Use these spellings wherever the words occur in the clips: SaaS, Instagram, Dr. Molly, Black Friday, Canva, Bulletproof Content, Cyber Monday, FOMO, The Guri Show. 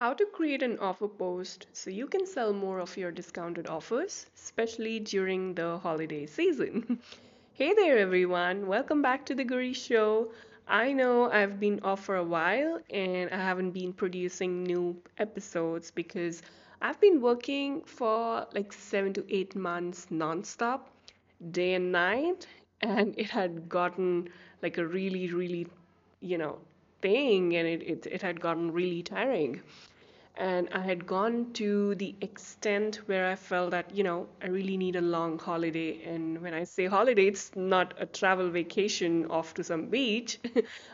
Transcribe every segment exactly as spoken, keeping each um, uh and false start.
How to create an offer post so you can sell more of your discounted offers, especially during the holiday season. Hey there everyone, welcome back to The Guri Show. I know I've been off for a while and I haven't been producing new episodes because I've been working for like seven to eight months nonstop, day and night, and it had gotten like a really, really, you know, thing, and it, it, it had gotten really tiring. And I had gone to the extent where I felt that, you know, I really need a long holiday. And when I say holiday, it's not a travel vacation off to some beach.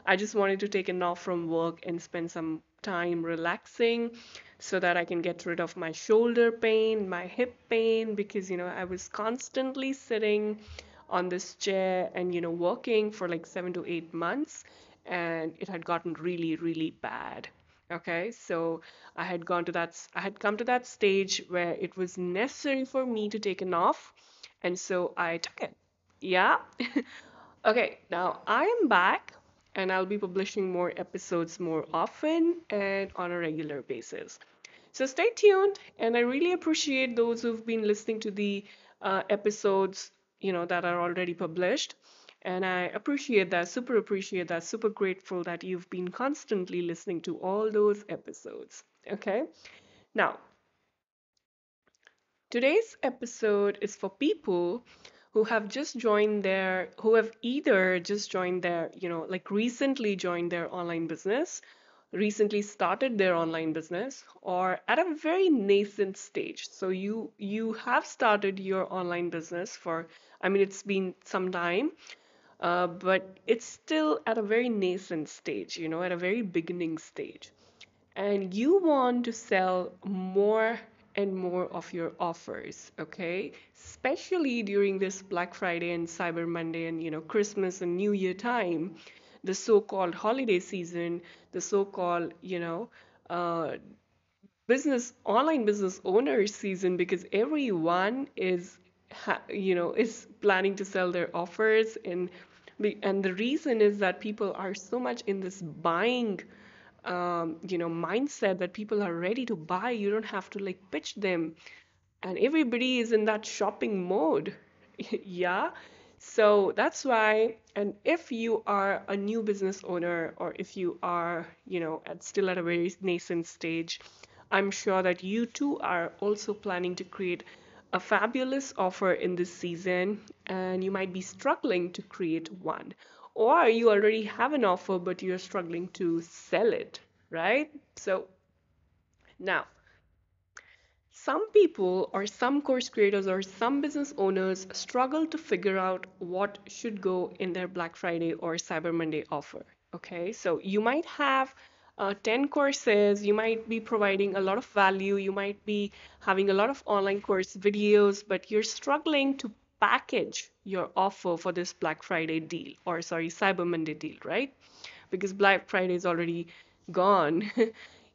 I just wanted to take an off from work and spend some time relaxing so that I can get rid of my shoulder pain, my hip pain, because, you know, I was constantly sitting on this chair and, you know, working for like seven to eight months. And it had gotten really, really bad. Okay, so I had gone to that, I had come to that stage where it was necessary for me to take an off, and so I took it. Yeah. Okay, now I am back, and I'll be publishing more episodes more often and on a regular basis. So stay tuned, and I really appreciate those who've been listening to the uh, episodes, you know, that are already published. And I appreciate that, super appreciate that, super grateful that you've been constantly listening to all those episodes, okay? Now, today's episode is for people who have just joined their, who have either just joined their, you know, like recently joined their online business, recently started their online business, or at a very nascent stage. So you, you have started your online business for, I mean, it's been some time, Uh, but it's still at a very nascent stage, you know, at a very beginning stage. And you want to sell more and more of your offers, okay? Especially during this Black Friday and Cyber Monday and, you know, Christmas and New Year time, the so-called holiday season, the so-called, you know, uh, business, online business owner season, because everyone is, you know, is planning to sell their offers, and and the reason is that people are so much in this buying um, you know, mindset that people are ready to buy. You don't have to like pitch them, and everybody is in that shopping mode. Yeah, so that's why. And if you are a new business owner, or if you are, you know, at still at a very nascent stage, I'm sure that you too are also planning to create a fabulous offer in this season, and you might be struggling to create one, or you already have an offer but you're struggling to sell it, right? So now, some people or some course creators or some business owners struggle to figure out what should go in their Black Friday or Cyber Monday offer. Okay, so you might have Uh, ten courses, you might be providing a lot of value, you might be having a lot of online course videos, but you're struggling to package your offer for this Black Friday deal, or sorry, Cyber Monday deal, right? Because Black Friday is already gone.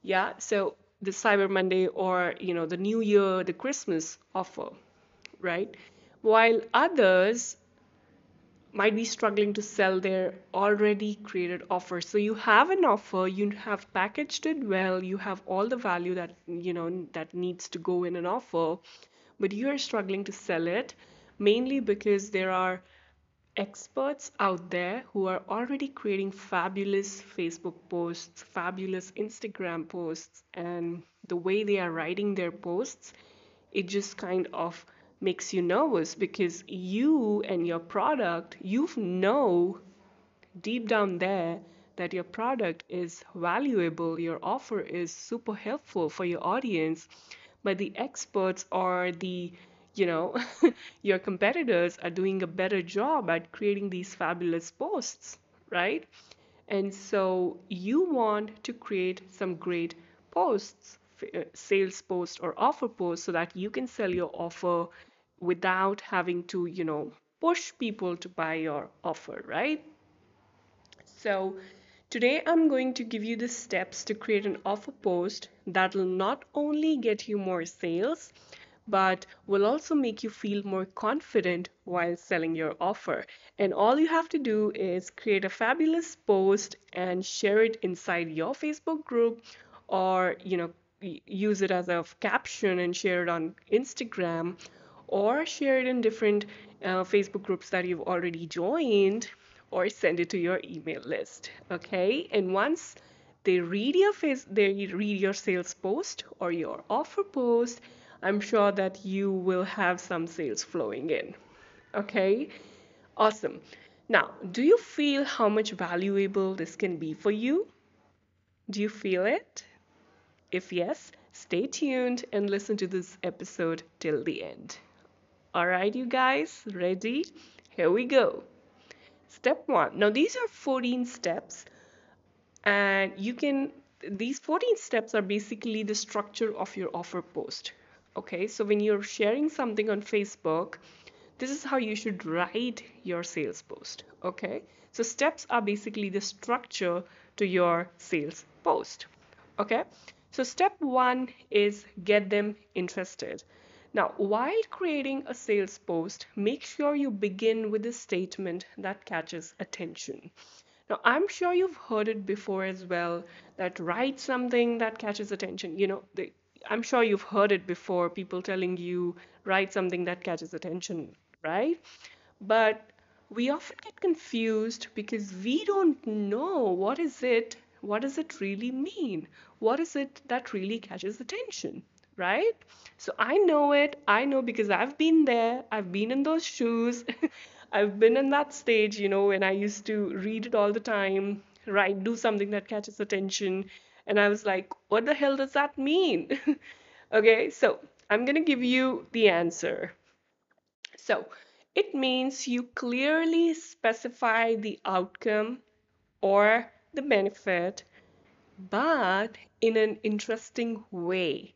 Yeah, so the Cyber Monday, or, you know, the New Year, the Christmas offer, right? While others might be struggling to sell their already created offer. So you have an offer, you have packaged it well, you have all the value that, you know, that needs to go in an offer, but you are struggling to sell it, mainly because there are experts out there who are already creating fabulous Facebook posts, fabulous Instagram posts, and the way they are writing their posts, it just kind of makes you nervous, because you and your product, you know deep down there that your product is valuable, your offer is super helpful for your audience, but the experts or the, you know, your competitors are doing a better job at creating these fabulous posts, right? And so you want to create some great posts, sales post or offer post, so that you can sell your offer without having to, you know, push people to buy your offer, right? So today I'm going to give you the steps to create an offer post that will not only get you more sales, but will also make you feel more confident while selling your offer. And all you have to do is create a fabulous post and share it inside your Facebook group, or, you know, use it as a caption and share it on Instagram, or share it in different uh, Facebook groups that you've already joined, or send it to your email list. Okay, and once they read your face, they read your sales post or your offer post, I'm sure that you will have some sales flowing in. Okay, awesome. Now, do you feel how much valuable this can be for you? Do you feel it? If yes, stay tuned and listen to this episode till the end. All right, you guys, ready? Here we go. Step one. Now, these are fourteen steps, and you can, these fourteen steps are basically the structure of your offer post. Okay, so when you're sharing something on Facebook, this is how you should write your sales post. Okay, so steps are basically the structure to your sales post. Okay, so step one is get them interested. Now, while creating a sales post, make sure you begin with a statement that catches attention. Now, I'm sure you've heard it before as well, that write something that catches attention. You know, the, I'm sure you've heard it before, people telling you, write something that catches attention, right? But we often get confused because we don't know what is it, what does it really mean? What is it that really catches attention, right? So I know it, I know because I've been there, I've been in those shoes, I've been in that stage, you know, when I used to read it all the time, right, do something that catches attention. And I was like, what the hell does that mean? Okay, so I'm going to give you the answer. So it means you clearly specify the outcome or the benefit, but in an interesting way,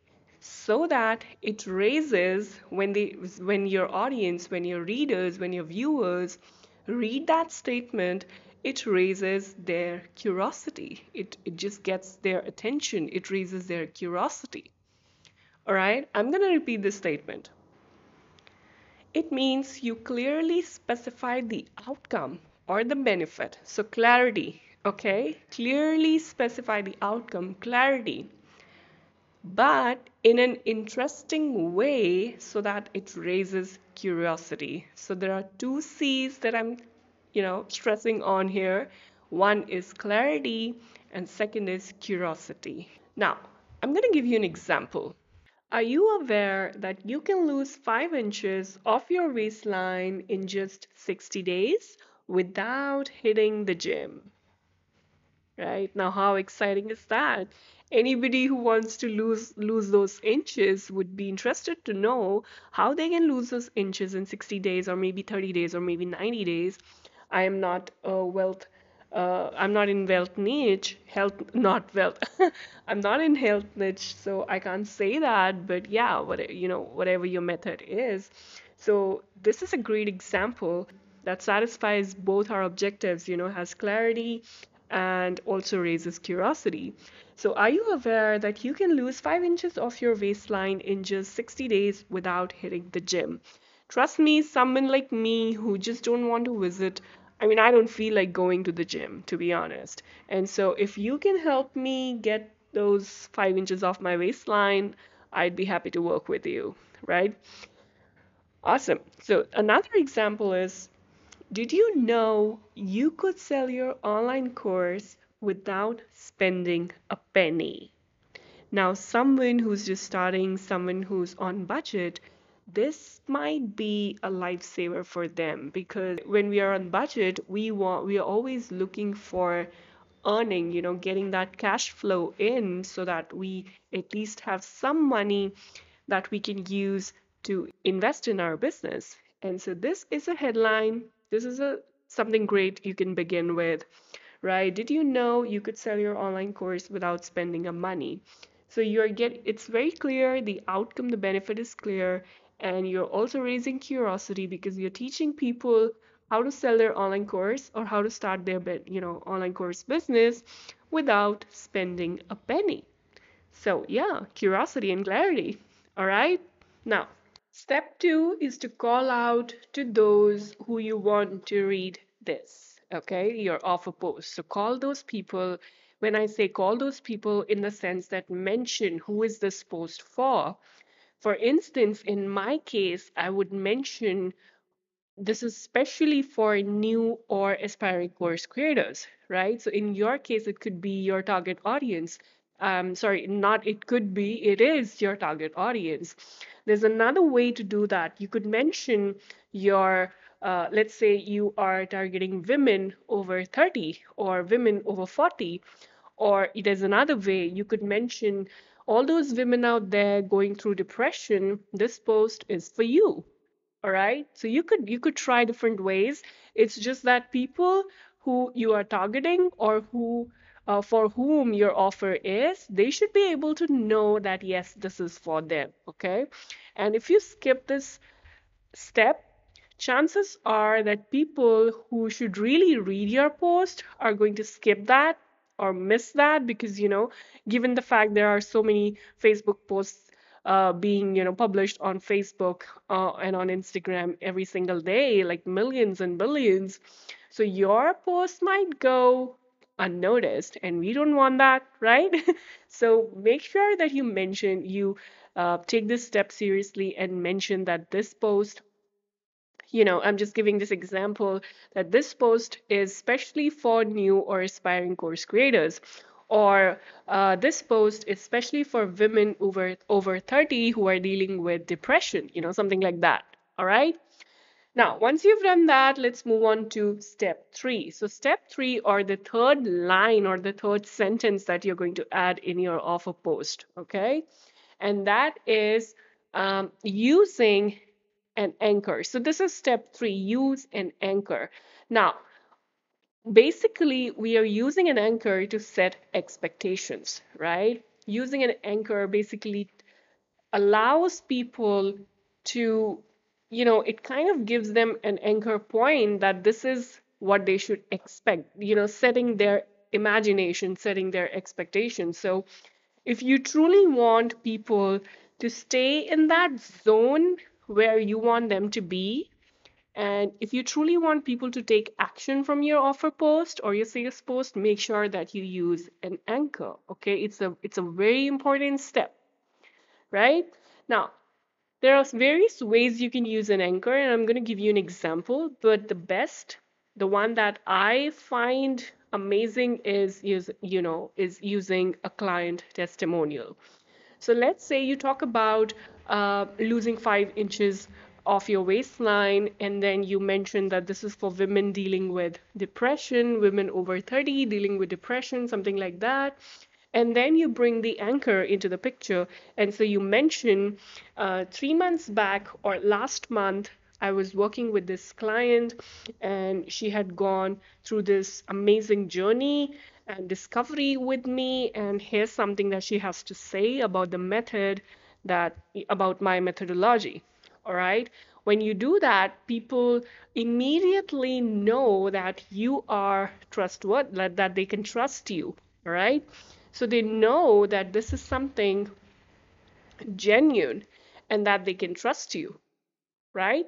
so that it raises when they, when your audience, when your readers, when your viewers read that statement, it raises their curiosity. It, it just gets their attention. It raises their curiosity. All right, I'm going to repeat this statement. It means you clearly specify the outcome or the benefit. So clarity, okay? Clearly specify the outcome, clarity, but in an interesting way so that it raises curiosity. So there are two C's that I'm you know, stressing on here. One is clarity and second is curiosity. Now, I'm going to give you an example. Are you aware that you can lose five inches off your waistline in just sixty days without hitting the gym? Right? Now, how exciting is that? Anybody who wants to lose lose those inches would be interested to know how they can lose those inches in sixty days or maybe thirty days or maybe ninety days. I am not a wealth, uh, I'm not in wealth niche, health, not wealth. I'm not in health niche, so I can't say that, but yeah, what, you know, whatever your method is. So this is a great example that satisfies both our objectives, you know, has clarity and also raises curiosity. So are you aware that you can lose five inches off your waistline in just sixty days without hitting the gym? Trust me, someone like me who just don't want to visit, I mean, I don't feel like going to the gym, to be honest. And so if you can help me get those five inches off my waistline, I'd be happy to work with you, right? Awesome. So another example is, did you know you could sell your online course without spending a penny? Now, someone who's just starting, someone who's on budget, this might be a lifesaver for them, because when we are on budget, we want we are always looking for earning, you know, getting that cash flow in so that we at least have some money that we can use to invest in our business. And so this is a headline. This is a something great you can begin with, right? Did you know you could sell your online course without spending a money? So you're get it's very clear. The outcome, the benefit is clear. And you're also raising curiosity because you're teaching people how to sell their online course or how to start their, you know, online course business without spending a penny. So yeah, curiosity and clarity. All right. Now, step two is to call out to those who you want to read this. Okay, your offer post. So call those people. when I say call those people in the sense that mention who is this post for. For instance, in my case, I would mention this is especially for new or aspiring course creators, right? So in your case, it could be your target audience. Um, sorry, not it could be, it is your target audience. There's another way to do that. You could mention your, uh, let's say you are targeting women over thirty or women over forty, or it is another way. You could mention all those women out there going through depression. This post is for you. All right. So you could you could try different ways. It's just that people who you are targeting or who uh, for whom your offer is, they should be able to know that, yes, this is for them. OK, and if you skip this step, chances are that people who should really read your post are going to skip that or miss that because, you know, given the fact there are so many Facebook posts Uh, being, you know, published on Facebook uh, and on Instagram every single day, like millions and billions. So your post might go unnoticed, and we don't want that, right? So make sure that you mention, you uh, take this step seriously and mention that this post, you know, I'm just giving this example, that this post is especially for new or aspiring course creators. Or uh, this post, especially for women over over thirty who are dealing with depression, you know, something like that. All right. Now, once you've done that, let's move on to step three. So step three, or the third line or the third sentence that you're going to add in your offer post. OK, and that is um, using an anchor. So this is step three, use an anchor. Now, basically, we are using an anchor to set expectations, right? Using an anchor basically allows people to, you know, it kind of gives them an anchor point that this is what they should expect, you know, setting their imagination, setting their expectations. So if you truly want people to stay in that zone where you want them to be, and if you truly want people to take action from your offer post or your sales post, make sure that you use an anchor, okay? It's a it's a very important step, right? Now, there are various ways you can use an anchor, and I'm going to give you an example, but the best, the one that I find amazing is, is you know, is using a client testimonial. So let's say you talk about uh, losing five inches of your waistline, and then you mentioned that this is for women dealing with depression, women over thirty dealing with depression, something like that. And then you bring the anchor into the picture. And so you mention uh, three months back or last month, I was working with this client and she had gone through this amazing journey and discovery with me. And here's something that she has to say about the method that about my methodology. All right. When you do that, people immediately know that you are trustworthy, that they can trust you. All right. So they know that this is something genuine and that they can trust you. Right.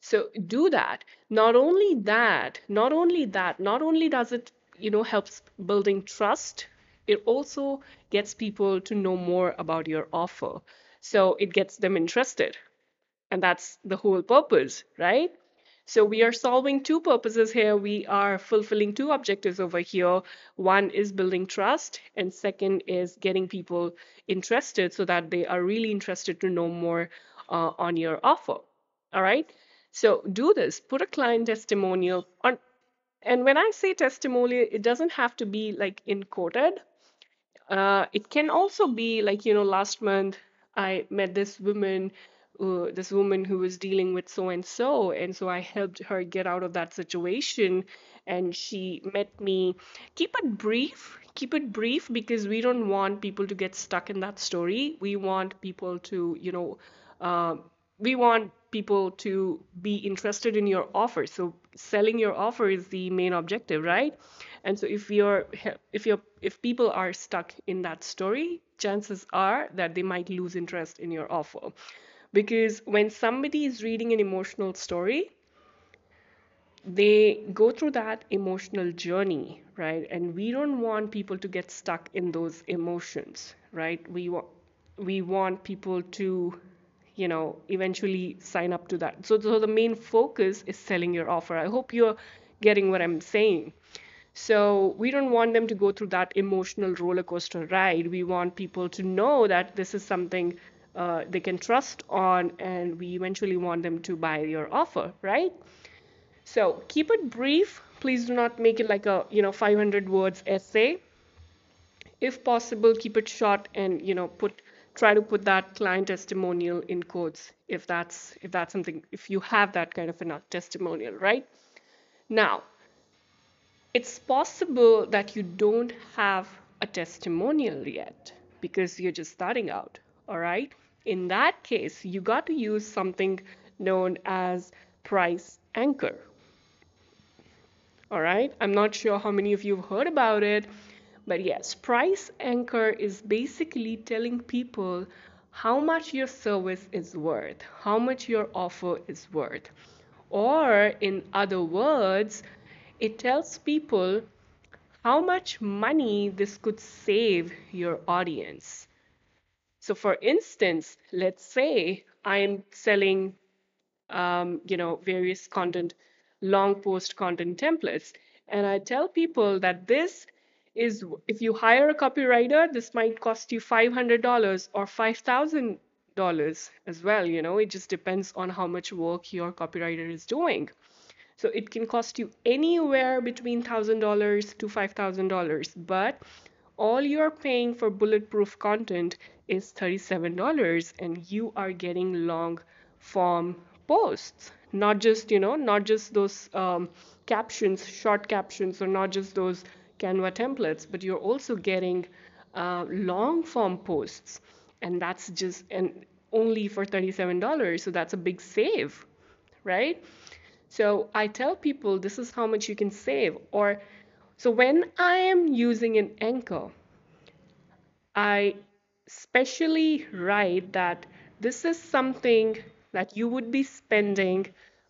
So do that. Not only that, not only that, not only does it, you know, helps building trust, it also gets people to know more about your offer. So it gets them interested. And that's the whole purpose, right? So we are solving two purposes here. We are fulfilling two objectives over here. One is building trust, and second is getting people interested so that they are really interested to know more uh, on your offer. All right. So do this. Put a client testimonial on. And when I say testimonial, it doesn't have to be like in quoted. Uh, it can also be like, you know, last month I met this woman. Uh, this woman who was dealing with so-and-so, and so I helped her get out of that situation, and she met me. Keep it brief, keep it brief, because we don't want people to get stuck in that story. We want people to, you know, uh, we want people to be interested in your offer. So selling your offer is the main objective, right? And so if you're, if you're, if people are stuck in that story, chances are that they might lose interest in your offer. Because when somebody is reading an emotional story, they go through that emotional journey, right? And we don't want people to get stuck in those emotions, right? We want we want people to, you know, eventually sign up to that. So, so the main focus is selling your offer. I hope you're getting what I'm saying. So we don't want them to go through that emotional roller coaster ride. We want people to know that this is something uh, they can trust on, and we eventually want them to buy your offer, right? So keep it brief. Please do not make it like a, you know, five hundred words essay. If possible, keep it short and, you know, put try to put that client testimonial in quotes if that's if that's something, if you have that kind of a testimonial, right? Now, it's possible that you don't have a testimonial yet because you're just starting out, all right? In that case, you got to use something known as price anchor, all right? I'm not sure how many of you have heard about it, but yes, price anchor is basically telling people how much your service is worth, how much your offer is worth. Or in other words, it tells people how much money this could save your audience. So for instance, let's say I'm selling, um, you know, various content, long post content templates. And I tell people that this is, if you hire a copywriter, this might cost you five hundred dollars or five thousand dollars as well. You know, it just depends on how much work your copywriter is doing. So it can cost you anywhere between one thousand dollars to five thousand dollars, but all you're paying for bulletproof content is thirty-seven dollars, and you are getting long form posts, not just, you know, not just those um, captions, short captions, or not just those Canva templates, but you're also getting uh, long form posts, and that's just, and only for thirty-seven dollars. So that's a big save, right? So I tell people this is how much you can save. Or so when I am using an anchor, I specially write that this is something that you would be spending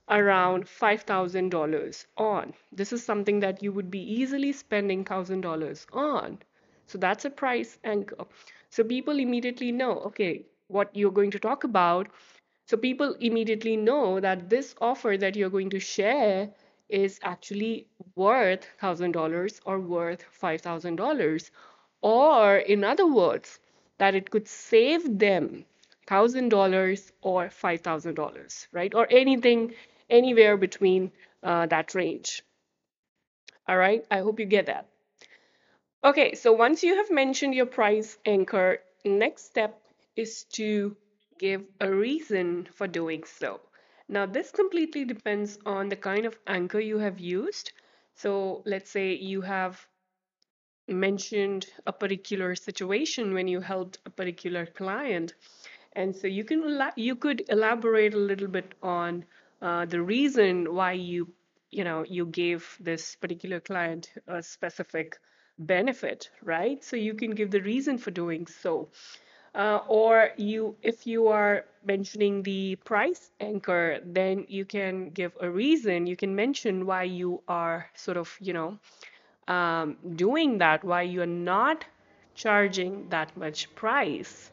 around five thousand dollars on. This is something that you would be easily spending one thousand dollars on. So that's a price anchor. So people immediately know, okay, what you're going to talk about. So people immediately know that this offer that you're going to share is actually worth one thousand dollars or worth five thousand dollars. Or in other words, that it could save them one thousand dollars or five thousand dollars, right? Or anything, anywhere between uh, that range. All right, I hope you get that. Okay, so once you have mentioned your price anchor, next step is to give a reason for doing so. Now, this completely depends on the kind of anchor you have used. So let's say you have mentioned a particular situation when you helped a particular client. And so you can you could elaborate a little bit on uh, the reason why you, you know, you gave this particular client a specific benefit, right? So you can give the reason for doing so. Uh, or you, if you are mentioning the price anchor, then you can give a reason. You can mention why you are sort of, you know, um, doing that, why you are not charging that much price.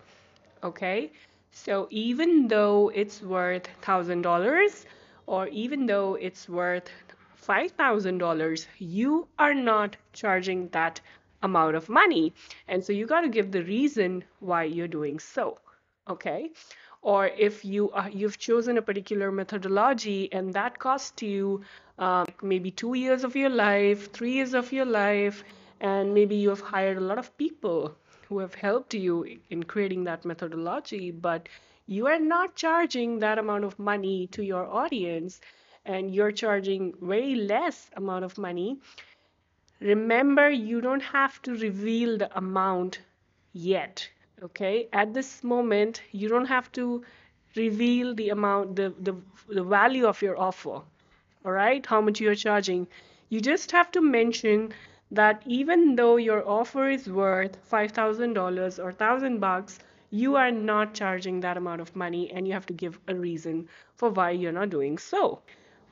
Okay, so even though it's worth one thousand dollars or even though it's worth five thousand dollars, you are not charging that amount of money, and so you got to give the reason why you're doing so. Okay, or if you are, you've chosen a particular methodology and that cost you um, maybe two years of your life, three years of your life, and maybe you have hired a lot of people who have helped you in creating that methodology, but you are not charging that amount of money to your audience, and you're charging very less amount of money. Remember, you don't have to reveal the amount yet, okay? At this moment, you don't have to reveal the amount, the, the, the value of your offer, all right? How much you're charging. You just have to mention that even though your offer is worth five thousand dollars or one thousand bucks, you are not charging that amount of money, and you have to give a reason for why you're not doing so.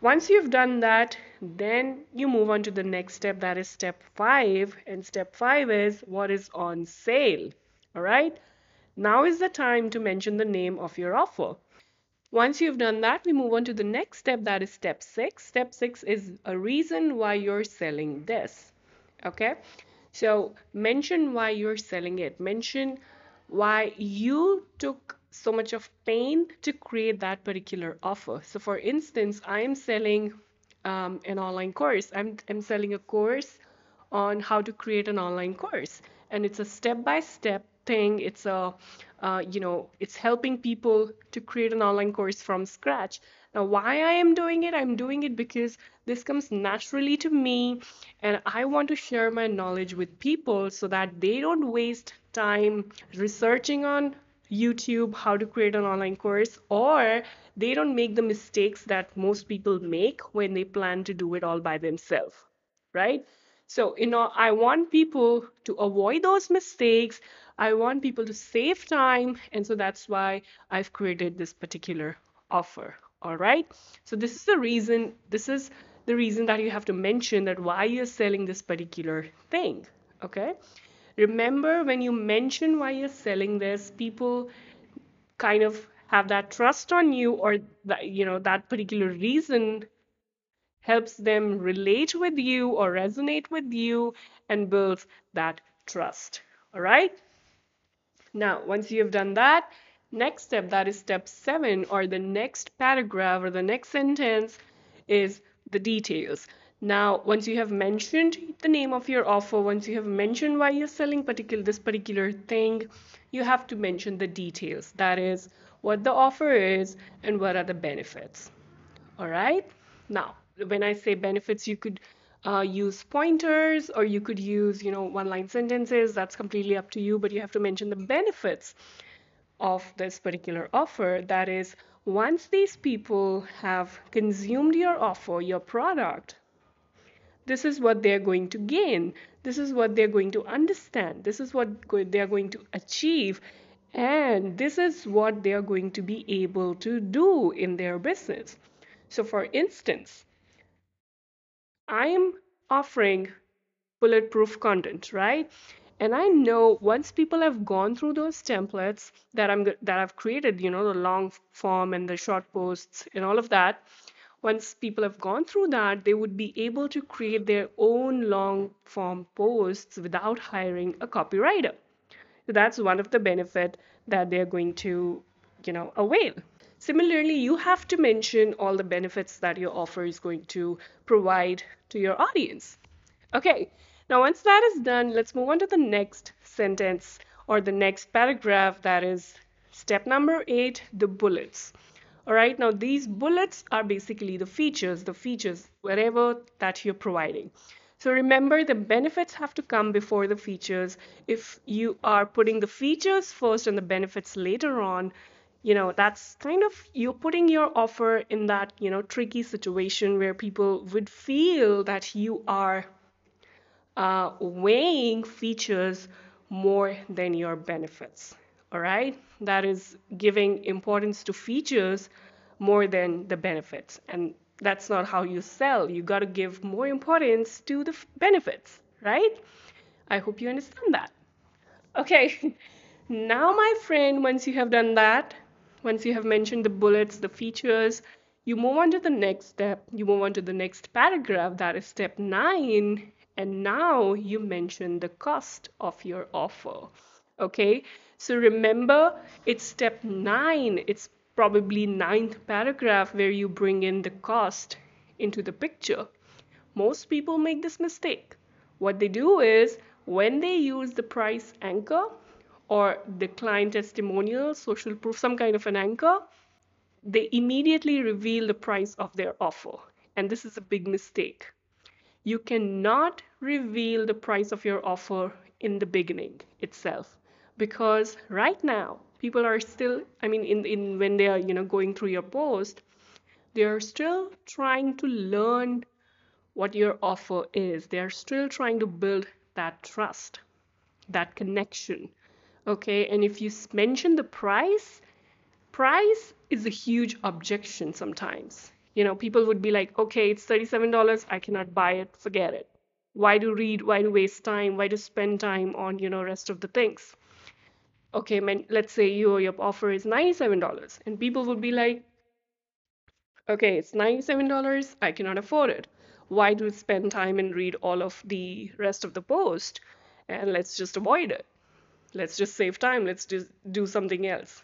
Once you've done that, then you move on to the next step, that is step five. And step five is what is on sale. All right. Now is the time to mention the name of your offer. Once you've done that, we move on to the next step, that is step six. Step six is a reason why you're selling this. Okay. So mention why you're selling it. Mention why you took so much of pain to create that particular offer. So for instance, I am selling um, an online course. I'm, I'm selling a course on how to create an online course. And it's a step-by-step thing. It's a, uh, you know, it's helping people to create an online course from scratch. Now, why I am doing it, I'm doing it because this comes naturally to me, and I want to share my knowledge with people so that they don't waste time researching on YouTube how to create an online course, or they don't make the mistakes that most people make when they plan to do it all by themselves, right? So, you know, I want people to avoid those mistakes. I want people to save time. And so that's why I've created this particular offer. All right. So this is the reason. This is the reason that you have to mention that why you're selling this particular thing. Okay. Remember, when you mention why you're selling this, people kind of have that trust on you, or that, you know, that particular reason helps them relate with you or resonate with you and builds that trust. All right. Now, once you've done that, next step, that is step seven, or the next paragraph or the next sentence, is the details. Now, once you have mentioned the name of your offer, once you have mentioned why you're selling particular this particular thing, you have to mention the details. That is what the offer is and what are the benefits. All right. Now, when I say benefits, you could uh, use pointers, or you could use, you know, one-line sentences. That's completely up to you, but you have to mention the benefits of this particular offer. That is, once these people have consumed your offer, your product, this is what they're going to gain. This is what they're going to understand. This is what they're going to achieve. And this is what they're going to be able to do in their business. So for instance, I am offering bulletproof content, right? And I know once people have gone through those templates that I'm that I've created, you know, the long form and the short posts and all of that, once people have gone through that, they would be able to create their own long form posts without hiring a copywriter. So that's one of the benefits that they're going to, you know, avail. Similarly, you have to mention all the benefits that your offer is going to provide to your audience. Okay, now once that is done, let's move on to the next sentence or the next paragraph. That is step number eight, the bullets. All right, now these bullets are basically the features, the features, wherever that you're providing. So remember, the benefits have to come before the features. If you are putting the features first and the benefits later on, you know, that's kind of, you're putting your offer in that, you know, tricky situation where people would feel that you are uh, weighing features more than your benefits. All right. That is giving importance to features more than the benefits. And that's not how you sell. You got to give more importance to the f- benefits. Right. I hope you understand that. Okay. Now, my friend, once you have done that, once you have mentioned the bullets, the features, you move on to the next step. You move on to the next paragraph, that is step nine. And now you mention the cost of your offer. Okay. So remember, it's step nine. It's probably ninth paragraph where you bring in the cost into the picture. Most people make this mistake. What they do is when they use the price anchor or the client testimonial, social proof, some kind of an anchor, they immediately reveal the price of their offer. And this is a big mistake. You cannot reveal the price of your offer in the beginning itself, because right now people are still, I mean, in, in when they are, you know, going through your post, they are still trying to learn what your offer is. They are still trying to build that trust, that connection. Okay, and if you mention the price, price is a huge objection sometimes. You know, people would be like, okay, it's thirty-seven dollars. I cannot buy it. Forget it. Why do read? Why do waste time? Why do spend time on, you know, rest of the things? Okay, man, let's say you, your offer is ninety-seven dollars. And people would be like, okay, it's ninety-seven dollars. I cannot afford it. Why do spend time and read all of the rest of the post? And let's just avoid it. Let's just save time. Let's just do something else.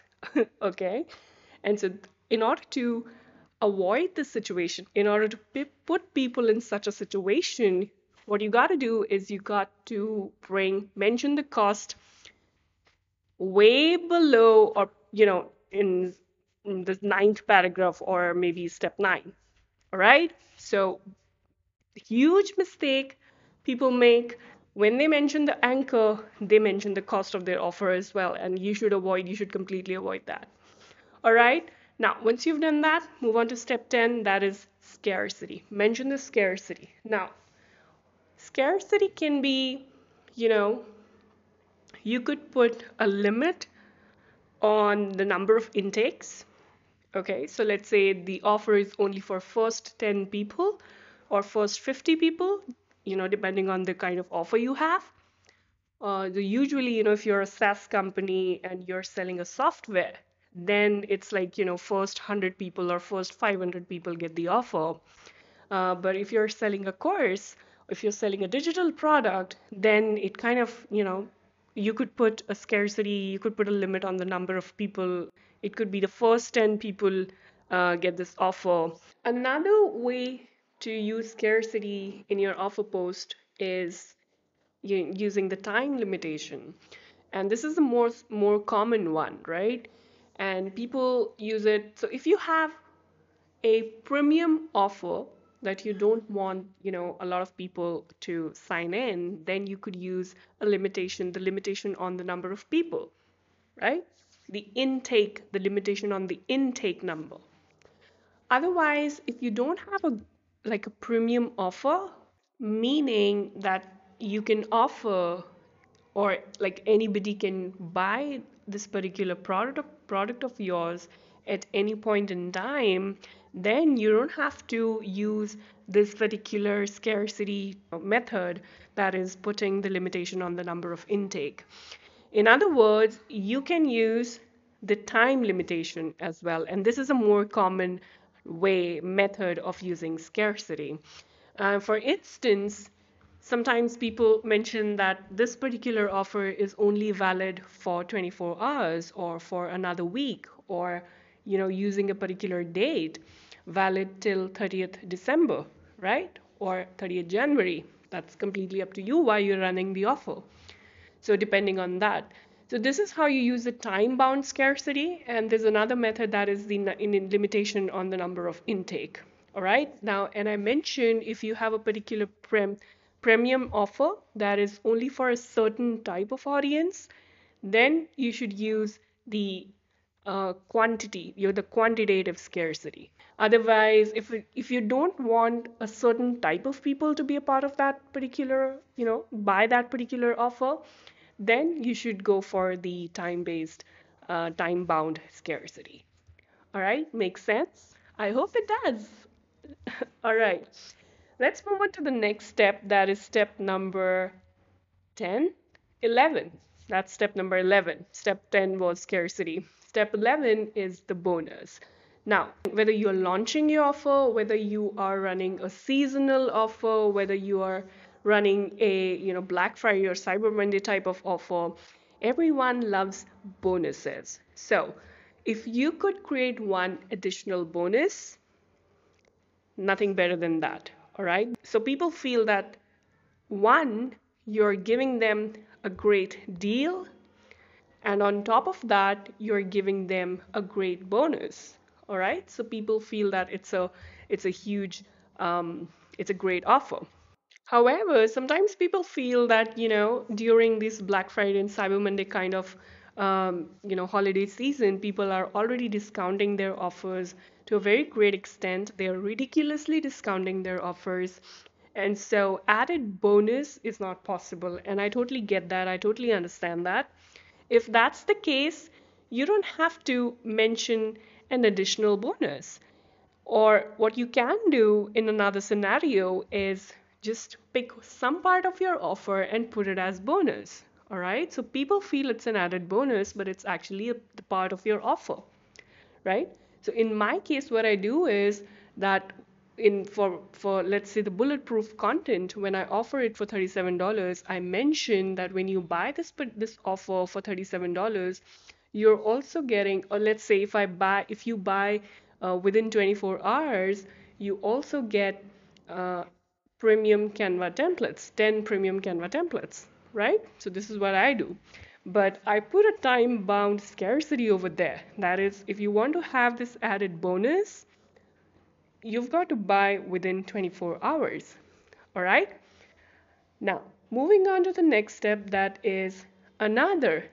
Okay. And so in order to avoid this situation, in order to p- put people in such a situation, what you got to do is you got to bring, mention the cost way below, or, you know, in, in the ninth paragraph or maybe step nine. All right. So huge mistake people make. When they mention the anchor, they mention the cost of their offer as well. And you should avoid, you should completely avoid that. All right. Now, once you've done that, move on to step ten. That is scarcity. Mention the scarcity. Now, scarcity can be, you know, you could put a limit on the number of intakes. Okay. So let's say the offer is only for first ten people or first fifty people. You know, depending on the kind of offer you have. Uh, so usually, you know, if you're a SaaS company and you're selling a software, then it's like, you know, first one hundred people or first five hundred people get the offer. Uh, but if you're selling a course, if you're selling a digital product, then it kind of, you know, you could put a scarcity, you could put a limit on the number of people. It could be the first ten people uh, get this offer. Another way to use scarcity in your offer post is using the time limitation. And this is the more, more common one, right? And people use it. So if you have a premium offer that you don't want, you know, a lot of people to sign in, then you could use a limitation, the limitation on the number of people, right? The intake, the limitation on the intake number. Otherwise, if you don't have a like a premium offer, meaning that you can offer or like anybody can buy this particular product product of yours at any point in time, then you don't have to use this particular scarcity method, that is putting the limitation on the number of intake. In other words, you can use the time limitation as well. And this is a more common way method of using scarcity. Uh, for instance, sometimes people mention that this particular offer is only valid for twenty-four hours or for another week, or, you know, using a particular date, valid till thirtieth December, right? Or thirtieth January. That's completely up to you why you're running the offer. So depending on that. So this is how you use the time-bound scarcity. And there's another method, that is the in limitation on the number of intake. All right. Now, and I mentioned if you have a particular prem, premium offer that is only for a certain type of audience, then you should use the uh, quantity, you're the quantitative scarcity. Otherwise, if if you don't want a certain type of people to be a part of that particular, you know, buy that particular offer, then you should go for the time-based, uh, time-bound scarcity. All right, makes sense? I hope it does. All right, let's move on to the next step. That is step number ten, eleven. That's step number eleven. Step ten was scarcity. Step eleven is the bonus. Now, whether you're launching your offer, whether you are running a seasonal offer, whether you are running a, you know, Black Friday or Cyber Monday type of offer, everyone loves bonuses. So if you could create one additional bonus, nothing better than that. All right. So people feel that, one, you're giving them a great deal. And on top of that, you're giving them a great bonus. All right. So people feel that it's a, it's a huge, um, it's a great offer. However, sometimes people feel that, you know, during this Black Friday and Cyber Monday kind of, um, you know, holiday season, people are already discounting their offers to a very great extent. They are ridiculously discounting their offers. And so added bonus is not possible. And I totally get that. I totally understand that. If that's the case, you don't have to mention an additional bonus. Or what you can do in another scenario is just pick some part of your offer and put it as bonus. All right. So people feel it's an added bonus, but it's actually a, the part of your offer, right? So in my case, what I do is that in for, for let's say the bulletproof content, when I offer it for thirty-seven dollars, I mention that when you buy this this offer for thirty-seven dollars, you're also getting, or let's say if I buy, if you buy uh, within twenty-four hours, you also get uh, premium Canva templates, ten premium Canva templates, right? So this is what I do. But I put a time-bound scarcity over there. That is, if you want to have this added bonus, you've got to buy within twenty-four hours, all right? Now, moving on to the next step, that is another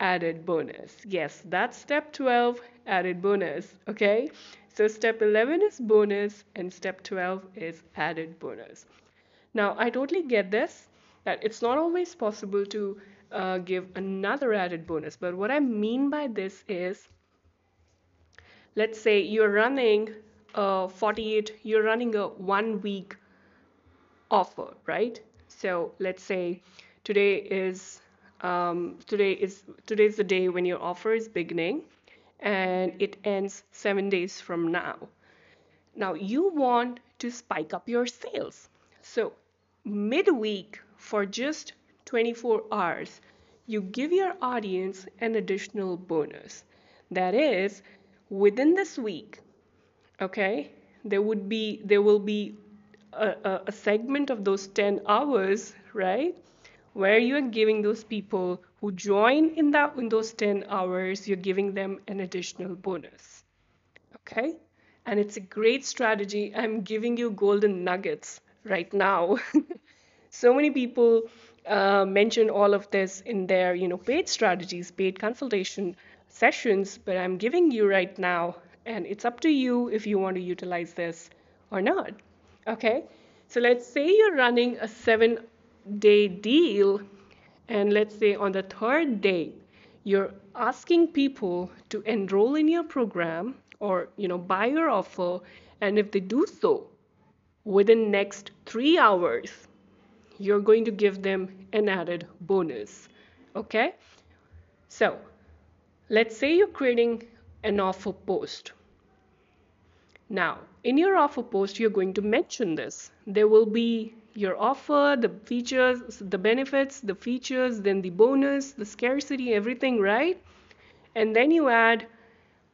added bonus. Yes, that's step twelve, added bonus, okay? So step eleven is bonus and step twelve is added bonus. Now, I totally get this, that it's not always possible to Uh, give another added bonus. But what I mean by this is, let's say you're running a forty-eight, you're running a one week offer, right? So let's say today is um, today is today's the day when your offer is beginning, and it ends seven days from now. Now you want to spike up your sales, so midweek for just twenty-four hours, you give your audience an additional bonus. That is, within this week, okay, there would be there will be a, a, a segment of those ten hours, right, where you are giving those people who join in that in those ten hours, you're giving them an additional bonus, okay? And it's a great strategy. I'm giving you golden nuggets right now. So many people Uh, mention all of this in their, you know, paid strategies, paid consultation sessions, but I'm giving you right now, and it's up to you if you want to utilize this or not. Okay, so let's say you're running a seven day deal, and let's say on the third day, you're asking people to enroll in your program or, you know, buy your offer, and if they do so within next three hours, you're going to give them an added bonus, okay? So let's say you're creating an offer post. Now, in your offer post, you're going to mention this. There will be your offer, the features, the benefits, the features, then the bonus, the scarcity, everything, right? And then you add,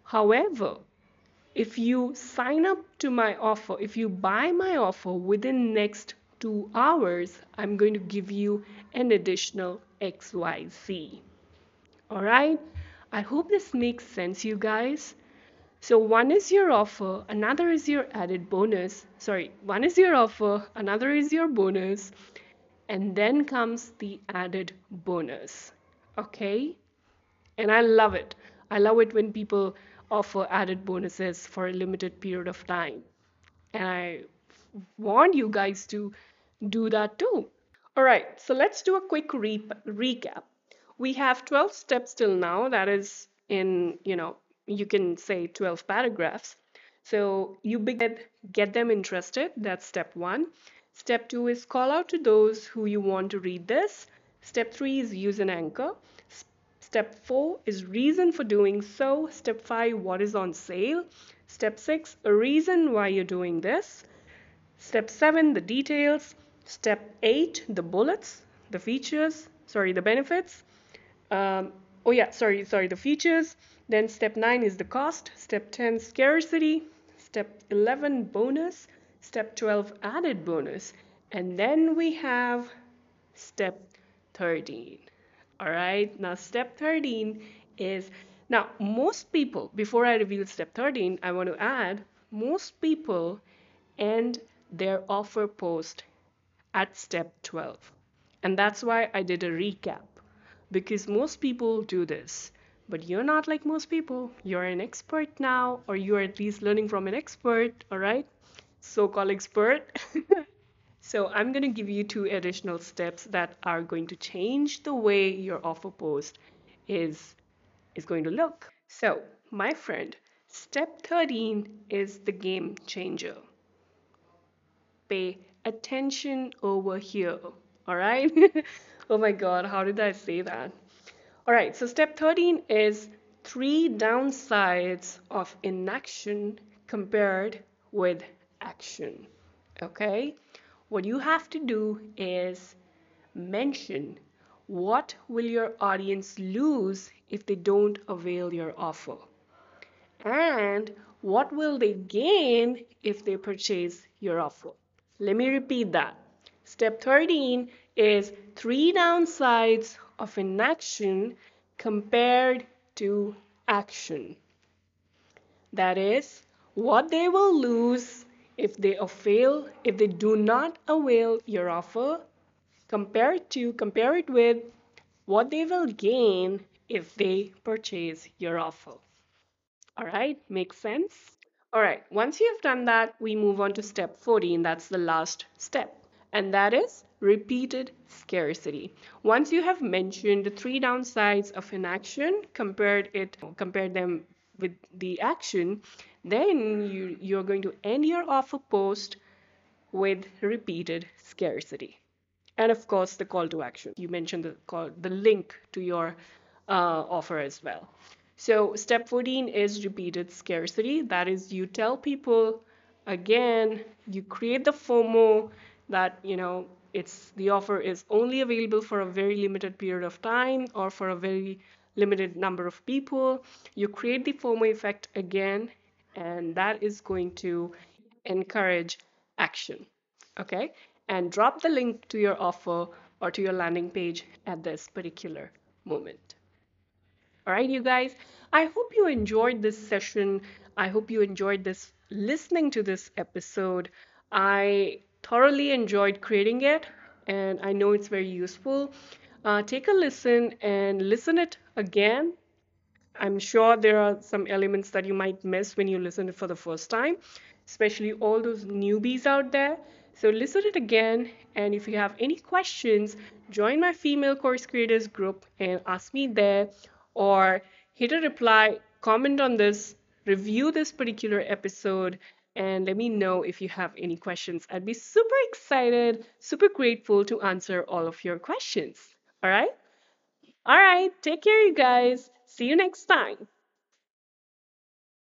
however, if you sign up to my offer, if you buy my offer within next two hours, I'm going to give you an additional X Y Z. All right, I hope this makes sense, you guys. So one is your offer, another is your added bonus. Sorry, one is your offer, another is your bonus, and then comes the added bonus. Okay, and I love it. I love it when people offer added bonuses for a limited period of time, and I want you guys to do that too. All right, so let's do a quick re- recap. We have twelve steps till now. That is in, you know, you can say twelve paragraphs. So you begin, get them interested. That's step one. Step two is call out to those who you want to read this. Step three is use an anchor. S- step four is reason for doing so. Step five, what is on sale. Step six, a reason why you're doing this. Step seven, the details. Step eight, the bullets, the features, sorry, the benefits. Um, oh yeah, sorry, sorry, the features. Then step nine is the cost. Step ten, scarcity. Step eleven, bonus. Step twelve, added bonus. And then we have step thirteen. All right, now step thirteen is, now most people, before I reveal step thirteen, I want to add, most people end their offer post at step twelve. And that's why I did a recap, because most people do this, but you're not like most people. You're an expert now, or you're at least learning from an expert, all right? So-called expert. So I'm going to give you two additional steps that are going to change the way your offer post is, is going to look. So my friend, Step thirteen is the game changer. Pay attention over here. All right. Oh my God, how did I say that? All right. So step thirteen is three downsides of inaction compared with action. Okay. What you have to do is mention what will your audience lose if they don't avail your offer, and what will they gain if they purchase your offer. Let me repeat that. Step thirteen is three downsides of inaction compared to action. That is, what they will lose if they avail, if they do not avail your offer, compared to, compare it with what they will gain if they purchase your offer. All right, makes sense? All right, once you've done that, we move on to step fourteen. That's the last step. And that is repeated scarcity. Once you have mentioned the three downsides of inaction, compared it, compared them with the action, then you, you're going to end your offer post with repeated scarcity. And of course, the call to action. You mentioned the call, the link to your uh, offer as well. So step fourteen is repeated scarcity. That is, you tell people again, you create the FOMO that, you know, it's the offer is only available for a very limited period of time or for a very limited number of people. You create the FOMO effect again, and that is going to encourage action. Okay, and drop the link to your offer or to your landing page at this particular moment. All right, you guys, I hope you enjoyed this session. I hope you enjoyed this listening to this episode. I thoroughly enjoyed creating it, and I know it's very useful. Uh, take a listen and listen it again. I'm sure there are some elements that you might miss when you listen it for the first time, especially all those newbies out there. So listen it again, and if you have any questions, join my female course creators group and ask me there, or hit a reply, comment on this, review this particular episode, and let me know if you have any questions. I'd be super excited, super grateful to answer all of your questions. All right? All right. Take care, you guys. See you next time.